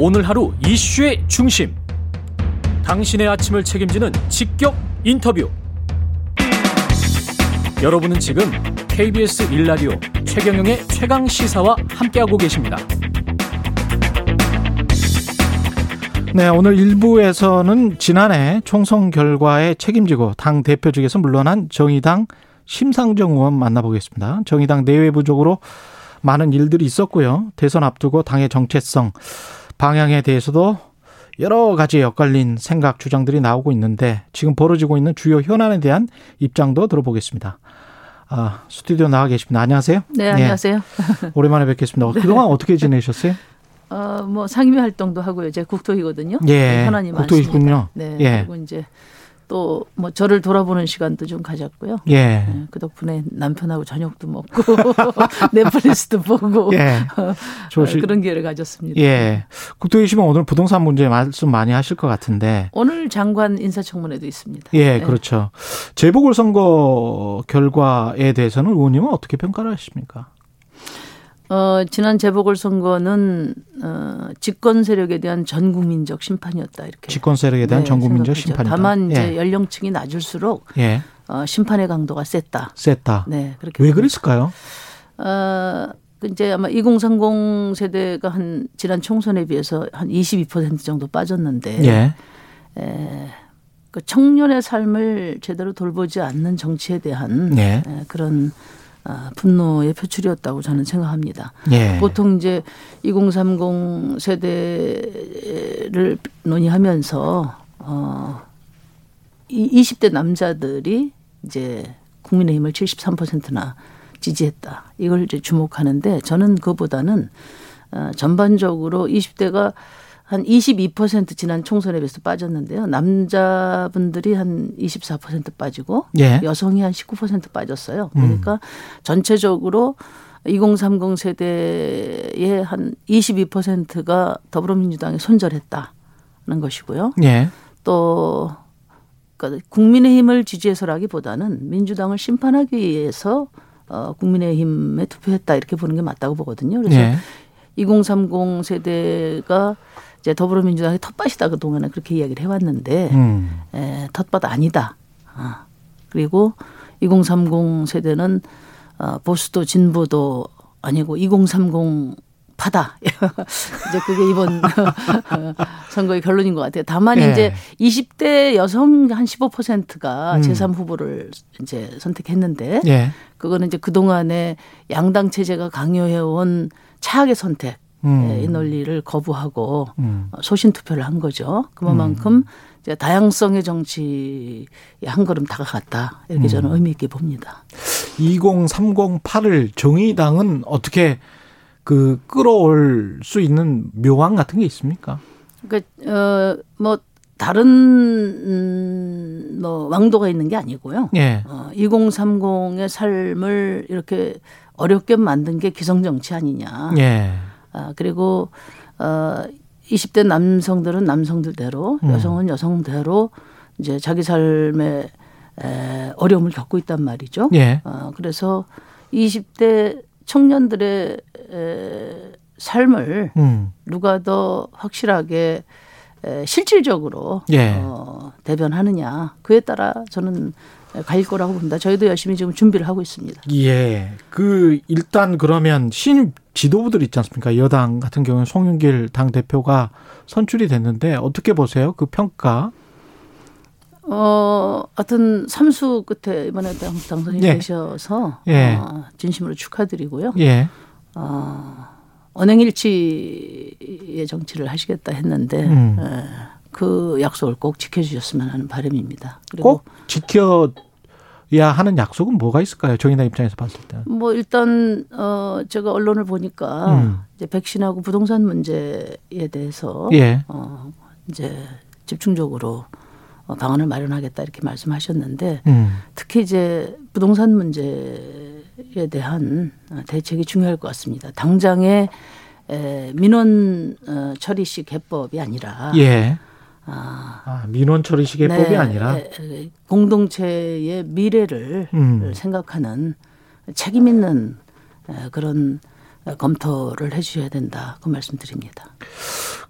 오늘 하루 이슈의 중심, 당신의 아침을 책임지는 직격 인터뷰. 여러분은 지금 KBS 1라디오 최경영의 최강시사와 함께하고 계십니다. 네, 오늘 1부에서는 지난해 총선 결과에 책임지고 당 대표직에서 물러난 정의당 심상정 의원 만나보겠습니다. 정의당 내외부적으로 많은 일들이 있었고요. 대선 앞두고 당의 정체성, 방향에 대해서도 여러 가지 엇갈린 생각, 주장들이 나오고 있는데 지금 벌어지고 있는 주요 현안에 대한 입장도 들어보겠습니다. 아, 스튜디오 나와 계십니다. 안녕하세요. 네, 안녕하세요. 네. 오랜만에 뵙겠습니다. 네. 그동안 어떻게 지내셨어요? 뭐 상임위 활동도 하고요. 제가 국토위거든요. 예, 현안이 국토위군요. 많습니다. 네, 예. 그리고 이제 또 뭐 저를 돌아보는 시간도 좀 가졌고요. 예. 네, 그 덕분에 남편하고 저녁도 먹고 넷플릭스도 보고 예. 그런 기회를 가졌습니다. 예. 국토위시면 오늘 부동산 문제 말씀 많이 하실 것 같은데 오늘 장관 인사청문회도 있습니다. 예, 네. 그렇죠. 재보궐선거 결과에 대해서는 의원님은 어떻게 평가를 하십니까? 지난 재보궐선거는 집권 세력에 대한 전 국민적 심판이었다, 이렇게. 집권 세력에 대한 전 국민적 심판이다. 다만 이제 연령층이 낮을수록 심판의 강도가 셌다. 네, 그렇게. 왜 그랬을까요? 이제 아마 2030 세대가 한 지난 총선에 비해서 한 22% 정도 빠졌는데 예. 그 청년의 삶을 제대로 돌보지 않는 정치에 대한 예. 그런 분노의 표출이었다고 저는 생각합니다. 예. 보통 이제 2030 세대를 논의하면서 20대 남자들이 이제 국민의힘을 73%나 지지했다. 이걸 이제 주목하는데 저는 그보다는 전반적으로 20대가 한 22% 지난 총선에 비해서 빠졌는데요. 남자분들이 한 24% 빠지고 예. 여성이 한 19% 빠졌어요. 그러니까 전체적으로 2030 세대의 한 22%가 더불어민주당에 손절했다는 것이고요. 예. 또 그러니까 국민의힘을 지지해서라기보다는 민주당을 심판하기 위해서 국민의힘에 투표했다 이렇게 보는 게 맞다고 보거든요. 그래서 예. 2030 세대가 이제 더불어민주당의 텃밭이다 그동안에 그렇게 이야기를 해왔는데 텃밭 아니다. 그리고 2030 세대는 보수도 진보도 아니고 2030 파다. 이제 그게 이번 선거의 결론인 것 같아요. 다만 예. 이제 20대 여성 한 15%가 제3후보를 이제 선택했는데 예. 그거는 이제 그동안에 양당 체제가 강요해온 차악의 선택, 이 논리를 거부하고 소신 투표를 한 거죠. 그만큼 이제 다양성의 정치에 한 걸음 다가갔다. 이렇게 저는 의미 있게 봅니다. 2030파를 정의당은 어떻게 끌어올 수 있는 묘안 같은 게 있습니까? 그러니까 뭐 다른 뭐 왕도가 있는 게 아니고요. 예. 2030의 삶을 이렇게 어렵게 만든 게 기성정치 아니냐. 예. 그리고 20대 남성들대로 여성은 여성대로 이제 자기 삶에 어려움을 겪고 있단 말이죠. 예. 그래서 20대 청년들의 삶을 누가 더 확실하게 실질적으로 예. 대변하느냐. 그에 따라 저는 갈 거라고 봅니다. 저희도 열심히 지금 준비를 하고 있습니다. 예. 일단 그러면 신임 지도부들 있지 않습니까? 여당 같은 경우는 송영길 당대표가 선출이 됐는데 어떻게 보세요? 그 평가? 하여튼 삼수 끝에 이번에 당선이 예. 되셔서 예. 진심으로 축하드리고요. 예. 언행일치의 정치를 하시겠다 했는데 그 약속을 꼭 지켜주셨으면 하는 바람입니다. 그리고 꼭 지켜야 하는 약속은 뭐가 있을까요? 정의당 입장에서 봤을 때. 뭐 일단 제가 언론을 보니까 이제 백신하고 부동산 문제에 대해서 예. 이제 집중적으로 방안을 마련하겠다 이렇게 말씀하셨는데 특히 이제 부동산 문제에 대한 대책이 중요할 것 같습니다. 당장의 민원 처리식 개법이 아니라 예. 민원 처리식 개법이 네, 아니라 공동체의 미래를 생각하는 책임 있는 그런 검토를 해 주셔야 된다. 그 말씀드립니다.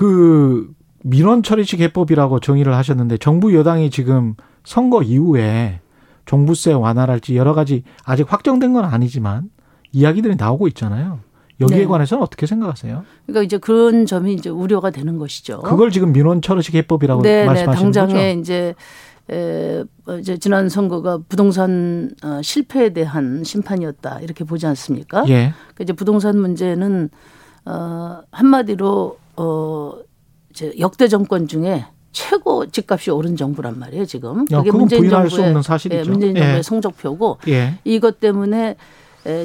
그 민원 처리식 해법이라고 정의를 하셨는데 정부 여당이 지금 선거 이후에 종부세 완화랄지 여러 가지 아직 확정된 건 아니지만 이야기들이 나오고 있잖아요. 여기에 네. 관해서는 어떻게 생각하세요? 그러니까 이제 그런 점이 이제 우려가 되는 것이죠. 그걸 지금 민원 처리식 해법이라고 네, 말씀하시는 거죠? 네, 당장에 이제 지난 선거가 부동산 실패에 대한 심판이었다 이렇게 보지 않습니까? 예. 그러니까 이제 부동산 문제는 한마디로 이제 역대 정권 중에 최고 집값이 오른 정부란 말이에요 지금. 그게 문재인 부인할 수 없는 사실이죠. 예, 문재인 정부의 예. 성적표고 예. 이것 때문에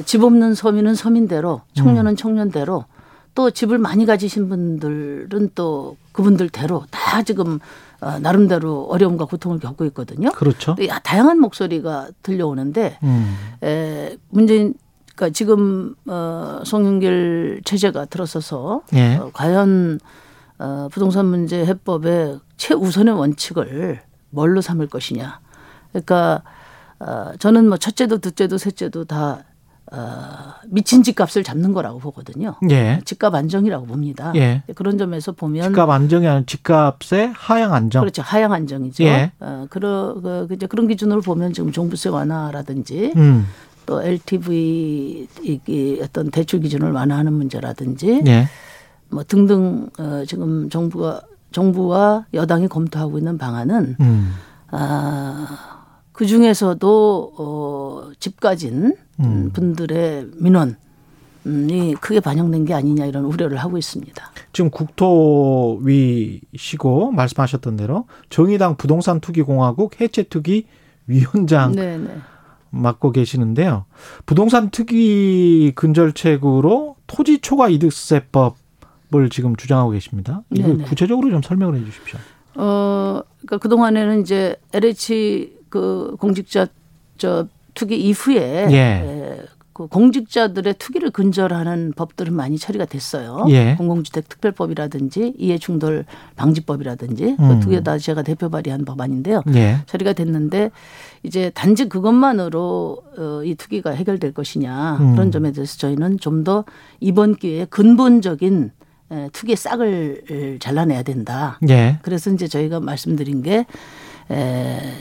집 없는 서민은 서민대로 청년은 청년대로 또 집을 많이 가지신 분들은 또 그분들대로 다 지금 나름대로 어려움과 고통을 겪고 있거든요. 그렇죠. 다양한 목소리가 들려오는데 문재인 그러니까 지금 송영길 체제가 들어서서 예. 과연 부동산 문제 해법의 최우선의 원칙을 뭘로 삼을 것이냐. 그러니까 저는 뭐 첫째도 둘째도 셋째도 다 미친 집값을 잡는 거라고 보거든요. 예. 집값 안정이라고 봅니다. 예. 그런 점에서 보면 집값 안정이 아니라 집값의 하향 안정. 그렇죠. 하향 안정이죠. 예. 그런 기준으로 보면 지금 종부세 완화라든지 또 LTV 어떤 대출 기준을 완화하는 문제라든지 예. 뭐 등등 지금 정부와 여당이 검토하고 있는 방안은 그 중에서도 집 가진 분들의 민원이 크게 반영된 게 아니냐 이런 우려를 하고 있습니다. 지금 국토위시고 말씀하셨던 대로 정의당 부동산 투기공화국 해체투기 위원장 네네. 맡고 계시는데요. 부동산 투기 근절책으로 토지 초과 이득세법을 지금 주장하고 계십니다. 이거 네네. 구체적으로 좀 설명을 해 주십시오. 그러니까 그 동안에는 이제 LH 그 공직자 투기 이후에 예. 그 공직자들의 투기를 근절하는 법들은 많이 처리가 됐어요. 예. 공공주택 특별법이라든지 이해충돌 방지법이라든지 그 두 개 다 제가 대표 발의한 법안인데요. 예. 처리가 됐는데 이제 단지 그것만으로 이 투기가 해결될 것이냐 그런 점에 대해서 저희는 좀 더 이번 기회에 근본적인 투기의 싹을 잘라내야 된다. 예. 그래서 이제 저희가 말씀드린 게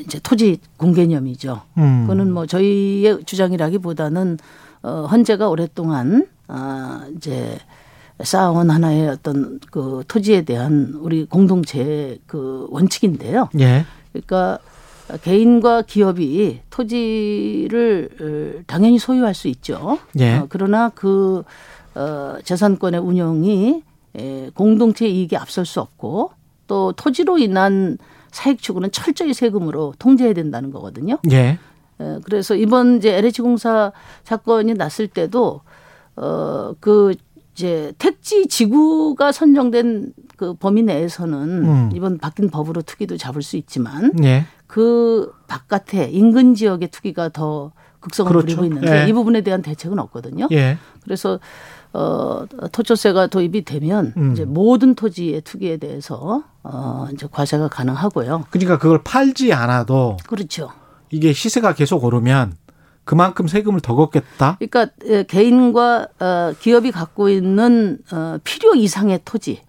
이제 토지 공개념이죠. 그거는 뭐 저희의 주장이라기보다는 헌재가 오랫동안 이제 쌓아온 하나의 어떤 그 토지에 대한 우리 공동체의 그 원칙인데요. 예. 그러니까 개인과 기업이 토지를 당연히 소유할 수 있죠. 예. 그러나 그 재산권의 운영이 공동체 이익에 앞설 수 없고 또 토지로 인한 사익 추구는 철저히 세금으로 통제해야 된다는 거거든요. 예. 그래서 이번 이제 LH 공사 사건이 났을 때도 그 이제 택지 지구가 선정된 그 범위 내에서는 이번 바뀐 법으로 투기도 잡을 수 있지만 예. 그 바깥에 인근 지역의 투기가 더 극성을 그렇죠. 부리고 있는데 예. 이 부분에 대한 대책은 없거든요. 예. 그래서 토초세가 도입이 되면 이제 모든 토지의 투기에 대해서 이제 과세가 가능하고요. 그러니까 그걸 팔지 않아도 그렇죠. 이게 시세가 계속 오르면 그만큼 세금을 더 걷겠다. 그러니까 개인과 기업이 갖고 있는 필요 이상의 토지.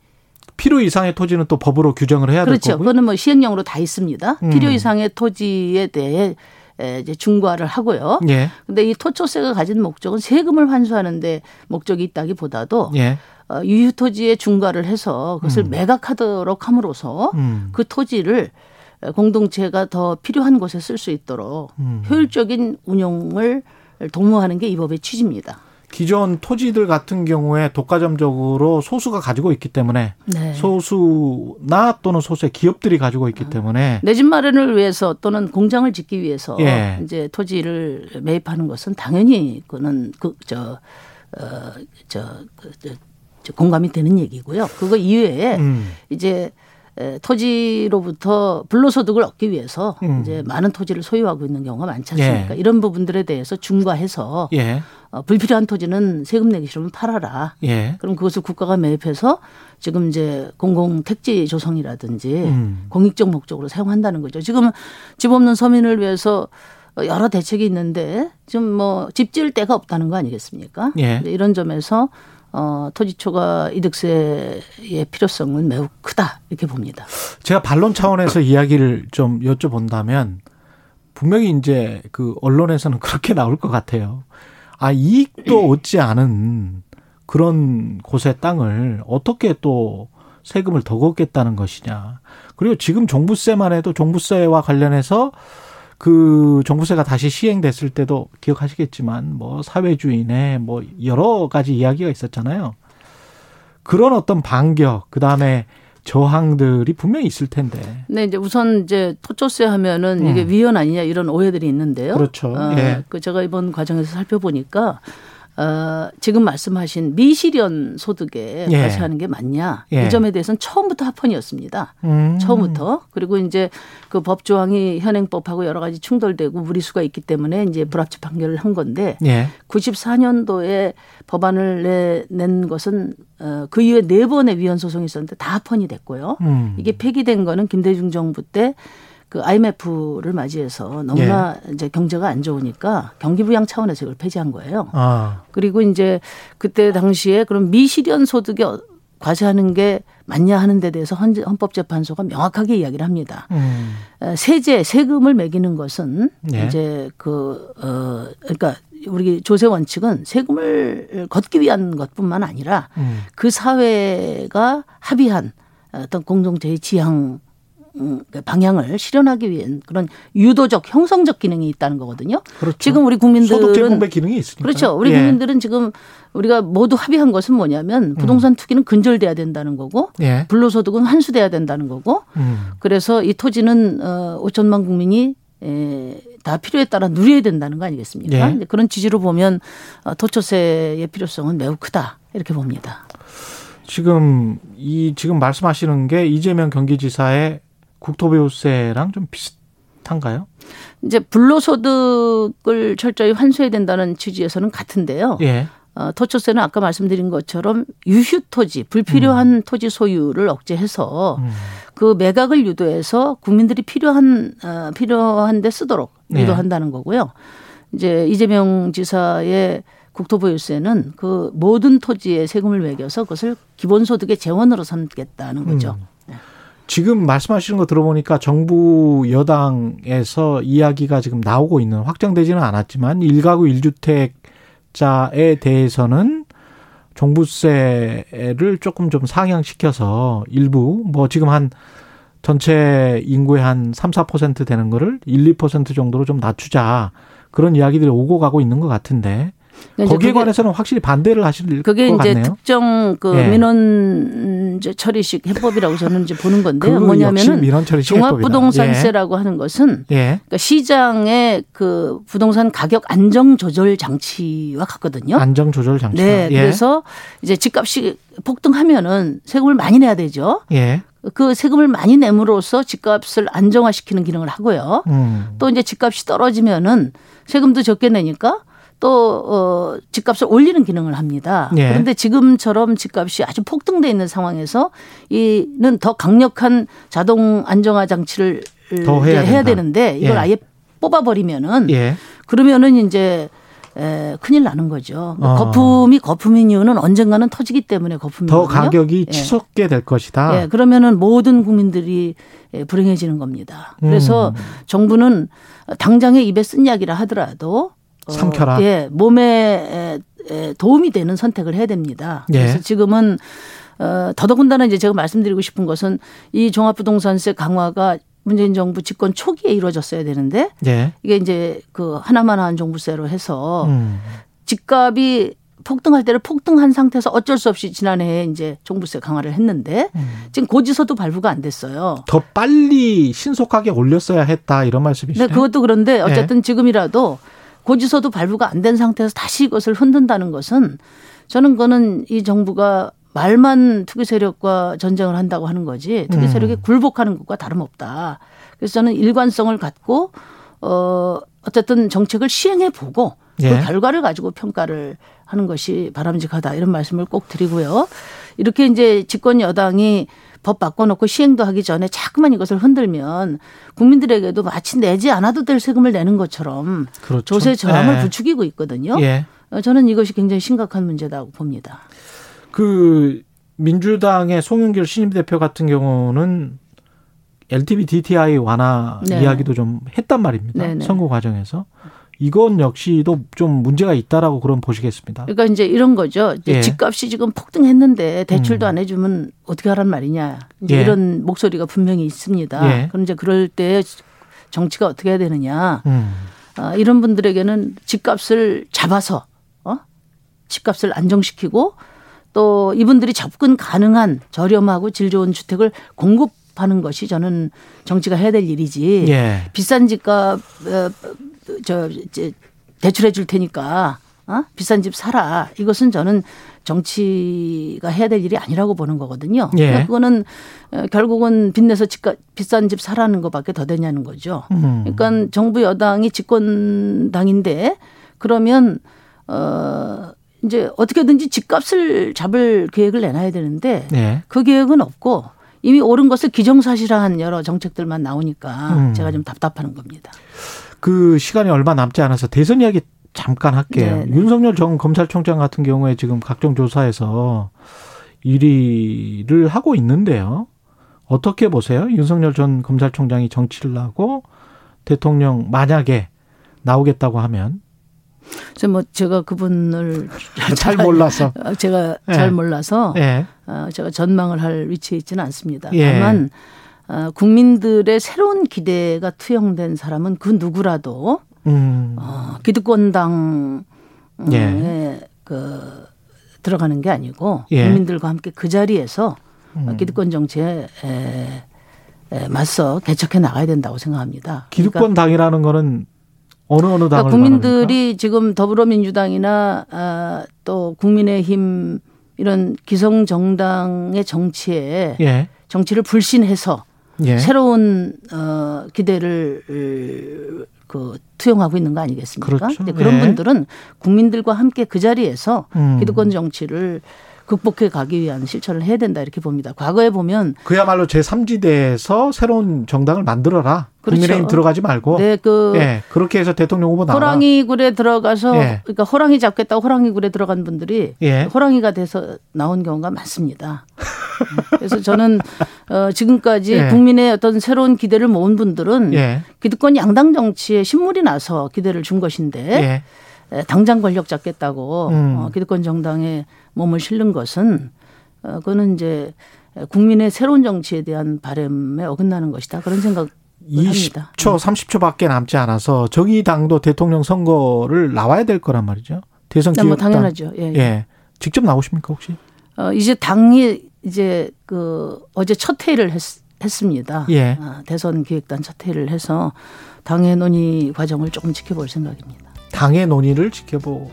필요 이상의 토지는 또 법으로 규정을 해야 그렇죠. 될 거고요. 그렇죠. 그거는 뭐 시행령으로 다 있습니다. 필요 이상의 토지에 대해 이제 중과를 하고요. 그런데 예. 이 토초세가 가진 목적은 세금을 환수하는데 목적이 있다기보다도 예. 유휴 토지에 중과를 해서 그것을 매각하도록 함으로써 그 토지를 공동체가 더 필요한 곳에 쓸 수 있도록 효율적인 운용을 도모하는 게 이 법의 취지입니다. 기존 토지들 같은 경우에 독과점적으로 소수가 가지고 있기 때문에 네. 소수나 또는 소수의 기업들이 가지고 있기 때문에 내 집 마련을 위해서 또는 공장을 짓기 위해서 예. 이제 토지를 매입하는 것은 당연히 그거는 공감이 되는 얘기고요. 그거 이외에 이제 토지로부터 불로소득을 얻기 위해서 이제 많은 토지를 소유하고 있는 경우가 많지 않습니까? 예. 이런 부분들에 대해서 중과해서 예. 불필요한 토지는 세금 내기 싫으면 팔아라. 예. 그럼 그것을 국가가 매입해서 지금 이제 공공 택지 조성이라든지 공익적 목적으로 사용한다는 거죠. 지금 집 없는 서민을 위해서 여러 대책이 있는데 지금 뭐 집 지을 데가 없다는 거 아니겠습니까? 예. 이런 점에서 토지초과 이득세의 필요성은 매우 크다 이렇게 봅니다. 제가 반론 차원에서 이야기를 좀 여쭤본다면 분명히 이제 그 언론에서는 그렇게 나올 것 같아요. 아, 이익도 얻지 않은 그런 곳의 땅을 어떻게 또 세금을 더 걷겠다는 것이냐. 그리고 지금 종부세만 해도 종부세와 관련해서 그 종부세가 다시 시행됐을 때도 기억하시겠지만 뭐 사회주의네 뭐 여러 가지 이야기가 있었잖아요. 그런 어떤 반격, 그다음에 저항들이 분명히 있을 텐데. 네, 이제 우선 이제 토초세 하면은 이게 위헌 아니냐 이런 오해들이 있는데요. 그렇죠. 예. 그 제가 이번 과정에서 살펴보니까 지금 말씀하신 미실현 소득에 예. 같이 하는 게 맞냐. 예. 이 점에 대해서는 처음부터 합헌이었습니다. 처음부터. 그리고 이제 그 법조항이 현행법하고 여러 가지 충돌되고 무리수가 있기 때문에 이제 불합치 판결을 한 건데 예. 94년도에 법안을 낸 것은 그 이후에 4번의 위헌 소송이 있었는데 다 합헌이 됐고요. 이게 폐기된 거는 김대중 정부 때 그 IMF를 맞이해서 너무나 예. 이제 경제가 안 좋으니까 경기부양 차원에서 이걸 폐지한 거예요. 아. 그리고 이제 그때 당시에 그럼 미실현 소득에 과세하는 게 맞냐 하는 데 대해서 헌법재판소가 명확하게 이야기를 합니다. 세제, 세금을 매기는 것은 예. 이제 그러니까 우리 조세 원칙은 세금을 걷기 위한 것뿐만 아니라 그 사회가 합의한 어떤 공동체의 지향 방향을 실현하기 위한 그런 유도적 형성적 기능이 있다는 거거든요. 그렇죠. 지금 우리 국민들은 소득세 공백 기능이 있으니까. 그렇죠. 우리 예. 국민들은 지금 우리가 모두 합의한 것은 뭐냐면 부동산 투기는 근절돼야 된다는 거고 예. 불로소득은 환수돼야 된다는 거고 그래서 이 토지는 5천만 국민이 다 필요에 따라 누려야 된다는 거 아니겠습니까? 예. 그런 취지로 보면 토초세의 필요성은 매우 크다 이렇게 봅니다. 지금 말씀하시는 게 이재명 경기지사의 국토보유세랑 좀 비슷한가요? 이제 불로소득을 철저히 환수해야 된다는 취지에서는 같은데요. 예. 토초세는 아까 말씀드린 것처럼 유휴토지, 불필요한 토지 소유를 억제해서 그 매각을 유도해서 국민들이 필요한 데 쓰도록 유도한다는 거고요. 이제 이재명 지사의 국토보유세는 그 모든 토지에 세금을 매겨서 그것을 기본소득의 재원으로 삼겠다는 거죠. 지금 말씀하시는 거 들어보니까 정부 여당에서 이야기가 지금 나오고 있는, 확정되지는 않았지만 일가구 1주택자에 대해서는 종부세를 조금 좀 상향시켜서 일부 뭐 지금 한 전체 인구의 한 3, 4% 되는 거를 1, 2% 정도로 좀 낮추자 그런 이야기들이 오고 가고 있는 것 같은데 거기에 관해서는 확실히 반대를 하실 것 같네요. 그게 이제 특정 그 예. 민원 처리식 해법이라고 저는 이제 보는 건데요. 뭐냐면은 종합부동산세라고 예. 하는 것은 예. 그러니까 시장의 그 부동산 가격 안정 조절 장치와 같거든요. 안정 조절 장치. 네, 예. 그래서 이제 집값이 폭등하면은 세금을 많이 내야 되죠. 예. 그 세금을 많이 내므로써 집값을 안정화시키는 기능을 하고요. 또 이제 집값이 떨어지면은 세금도 적게 내니까. 또 집값을 올리는 기능을 합니다. 예. 그런데 지금처럼 집값이 아주 폭등돼 있는 상황에서 이는 더 강력한 자동 안정화 장치를 더 해야 되는데 이걸 예. 아예 뽑아버리면은 예. 그러면은 이제 큰일 나는 거죠. 거품인 이유는 언젠가는 터지기 때문에 거품이거든요. 더 가격이 예. 치솟게 될 것이다. 예. 그러면은 모든 국민들이 불행해지는 겁니다. 그래서 정부는 당장에 입에 쓴 약이라 하더라도 삼켜라. 예, 몸에 도움이 되는 선택을 해야 됩니다. 예. 그래서 지금은 더더군다나 이제 제가 말씀드리고 싶은 것은 이 종합부동산세 강화가 문재인 정부 집권 초기에 이루어졌어야 되는데 예. 이게 이제 그 하나만 한 종부세로 해서 집값이 폭등할 때를 폭등한 상태에서 어쩔 수 없이 지난해에 이제 종부세 강화를 했는데 지금 고지서도 발부가 안 됐어요. 더 빨리 신속하게 올렸어야 했다 이런 말씀이시죠? 네, 그것도 그런데 어쨌든 예. 지금이라도. 고지서도 발부가 안 된 상태에서 다시 이것을 흔든다는 것은 저는 그거는 이 정부가 말만 투기 세력과 전쟁을 한다고 하는 거지 투기 세력에 굴복하는 것과 다름없다. 그래서 저는 일관성을 갖고 어쨌든 정책을 시행해보고 그 예. 결과를 가지고 평가를 하는 것이 바람직하다 이런 말씀을 꼭 드리고요. 이렇게 이제 집권 여당이 법 바꿔놓고 시행도 하기 전에 자꾸만 이것을 흔들면 국민들에게도 마치 내지 않아도 될 세금을 내는 것처럼 그렇죠. 조세 저항을 네. 부추기고 있거든요. 예. 저는 이것이 굉장히 심각한 문제라고 봅니다. 그 민주당의 송영길 신임대표 같은 경우는 LTV DTI 완화 네. 이야기도 좀 했단 말입니다. 네네. 선거 과정에서. 이건 역시도 좀 문제가 있다라고 그럼 보시겠습니다. 그러니까 이제 이런 거죠. 이제 예. 집값이 지금 폭등했는데 대출도 안 해주면 어떻게 하란 말이냐. 이제 예. 이런 목소리가 분명히 있습니다. 예. 그럼 이제 그럴 때 정치가 어떻게 해야 되느냐. 이런 분들에게는 집값을 잡아서 집값을 안정시키고 또 이분들이 접근 가능한 저렴하고 질 좋은 주택을 공급하는 것이 저는 정치가 해야 될 일이지. 예. 비싼 집값 이제 대출해 줄 테니까 비싼 집 사라. 이것은 저는 정치가 해야 될 일이 아니라고 보는 거거든요. 예. 그러니까 그거는 결국은 빚내서 비싼 집 사라는 것밖에 더 되냐는 거죠. 그러니까 정부 여당이 집권당인데 그러면 이제 어떻게든지 집값을 잡을 계획을 내놔야 되는데 예. 그 계획은 없고 이미 오른 것을 기정사실화한 여러 정책들만 나오니까 제가 좀 답답하는 겁니다. 그 시간이 얼마 남지 않아서 대선 이야기 잠깐 할게요. 네네. 윤석열 전 검찰총장 같은 경우에 지금 각종 조사에서 1위를 하고 있는데요. 어떻게 보세요? 윤석열 전 검찰총장이 정치를 하고 대통령 만약에 나오겠다고 하면. 그래서 뭐 제가 그분을 잘 몰라서 제가 예. 잘 몰라서 예. 제가 전망을 할 위치에 있지는 않습니다. 예. 다만 국민들의 새로운 기대가 투영된 사람은 그 누구라도 기득권당에 예. 그 들어가는 게 아니고 예. 국민들과 함께 그 자리에서 기득권 정치에 맞서 개척해 나가야 된다고 생각합니다. 기득권당이라는 그러니까 거는 어느 당을 말합니까? 국민들이 지금 더불어민주당이나 또 국민의힘 이런 기성정당의 정치에 예. 정치를 불신해서 예. 새로운 기대를 그 투영하고 있는 거 아니겠습니까? 그렇죠. 근데 그런 예. 분들은 국민들과 함께 그 자리에서 기득권 정치를 극복해 가기 위한 실천을 해야 된다 이렇게 봅니다. 과거에 보면 그야말로 제3지대에서 새로운 정당을 만들어라. 그렇죠. 국민의힘 들어가지 말고. 네, 그렇게 해서 대통령 후보 나와. 호랑이굴에 들어가서 예. 그러니까 호랑이 잡겠다고 호랑이굴에 들어간 분들이 예. 호랑이가 돼서 나온 경우가 많습니다. 그래서 저는 지금까지 예. 국민의 어떤 새로운 기대를 모은 분들은 예. 기득권 양당 정치에 신물이 나서 기대를 준 것인데 예. 당장 권력 잡겠다고 기득권 정당에 몸을 실는 것은 그거는 이제 국민의 새로운 정치에 대한 바람에 어긋나는 것이다. 그런 생각. 20초, 30초밖에 남지 않아서 정의당도 대통령 선거를 나와야 될 거란 말이죠. 대선 기획당. 뭐 당연하죠. 예, 예. 예. 직접 나오십니까 혹시? 이제 당이 이제 그 어제 첫 회의를 했습니다. 예. 대선 기획단 첫 회의를 해서 당의 논의 과정을 조금 지켜볼 생각입니다. 당의 논의를 지켜보.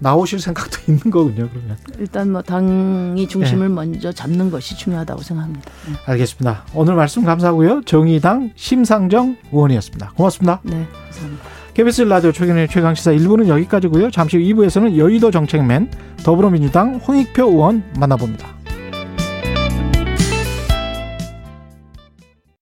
나오실 생각도 있는 거군요, 그러면. 일단 뭐 당이 중심을 네. 먼저 잡는 것이 중요하다고 생각합니다. 네. 알겠습니다. 오늘 말씀 감사하고요. 정의당 심상정 의원이었습니다. 고맙습니다. 네, 감사합니다. KBS 라디오 최경영의 최강시사 1부는 여기까지고요. 잠시 후 2부에서는 여의도 정책맨 더불어민주당 홍익표 의원 만나봅니다.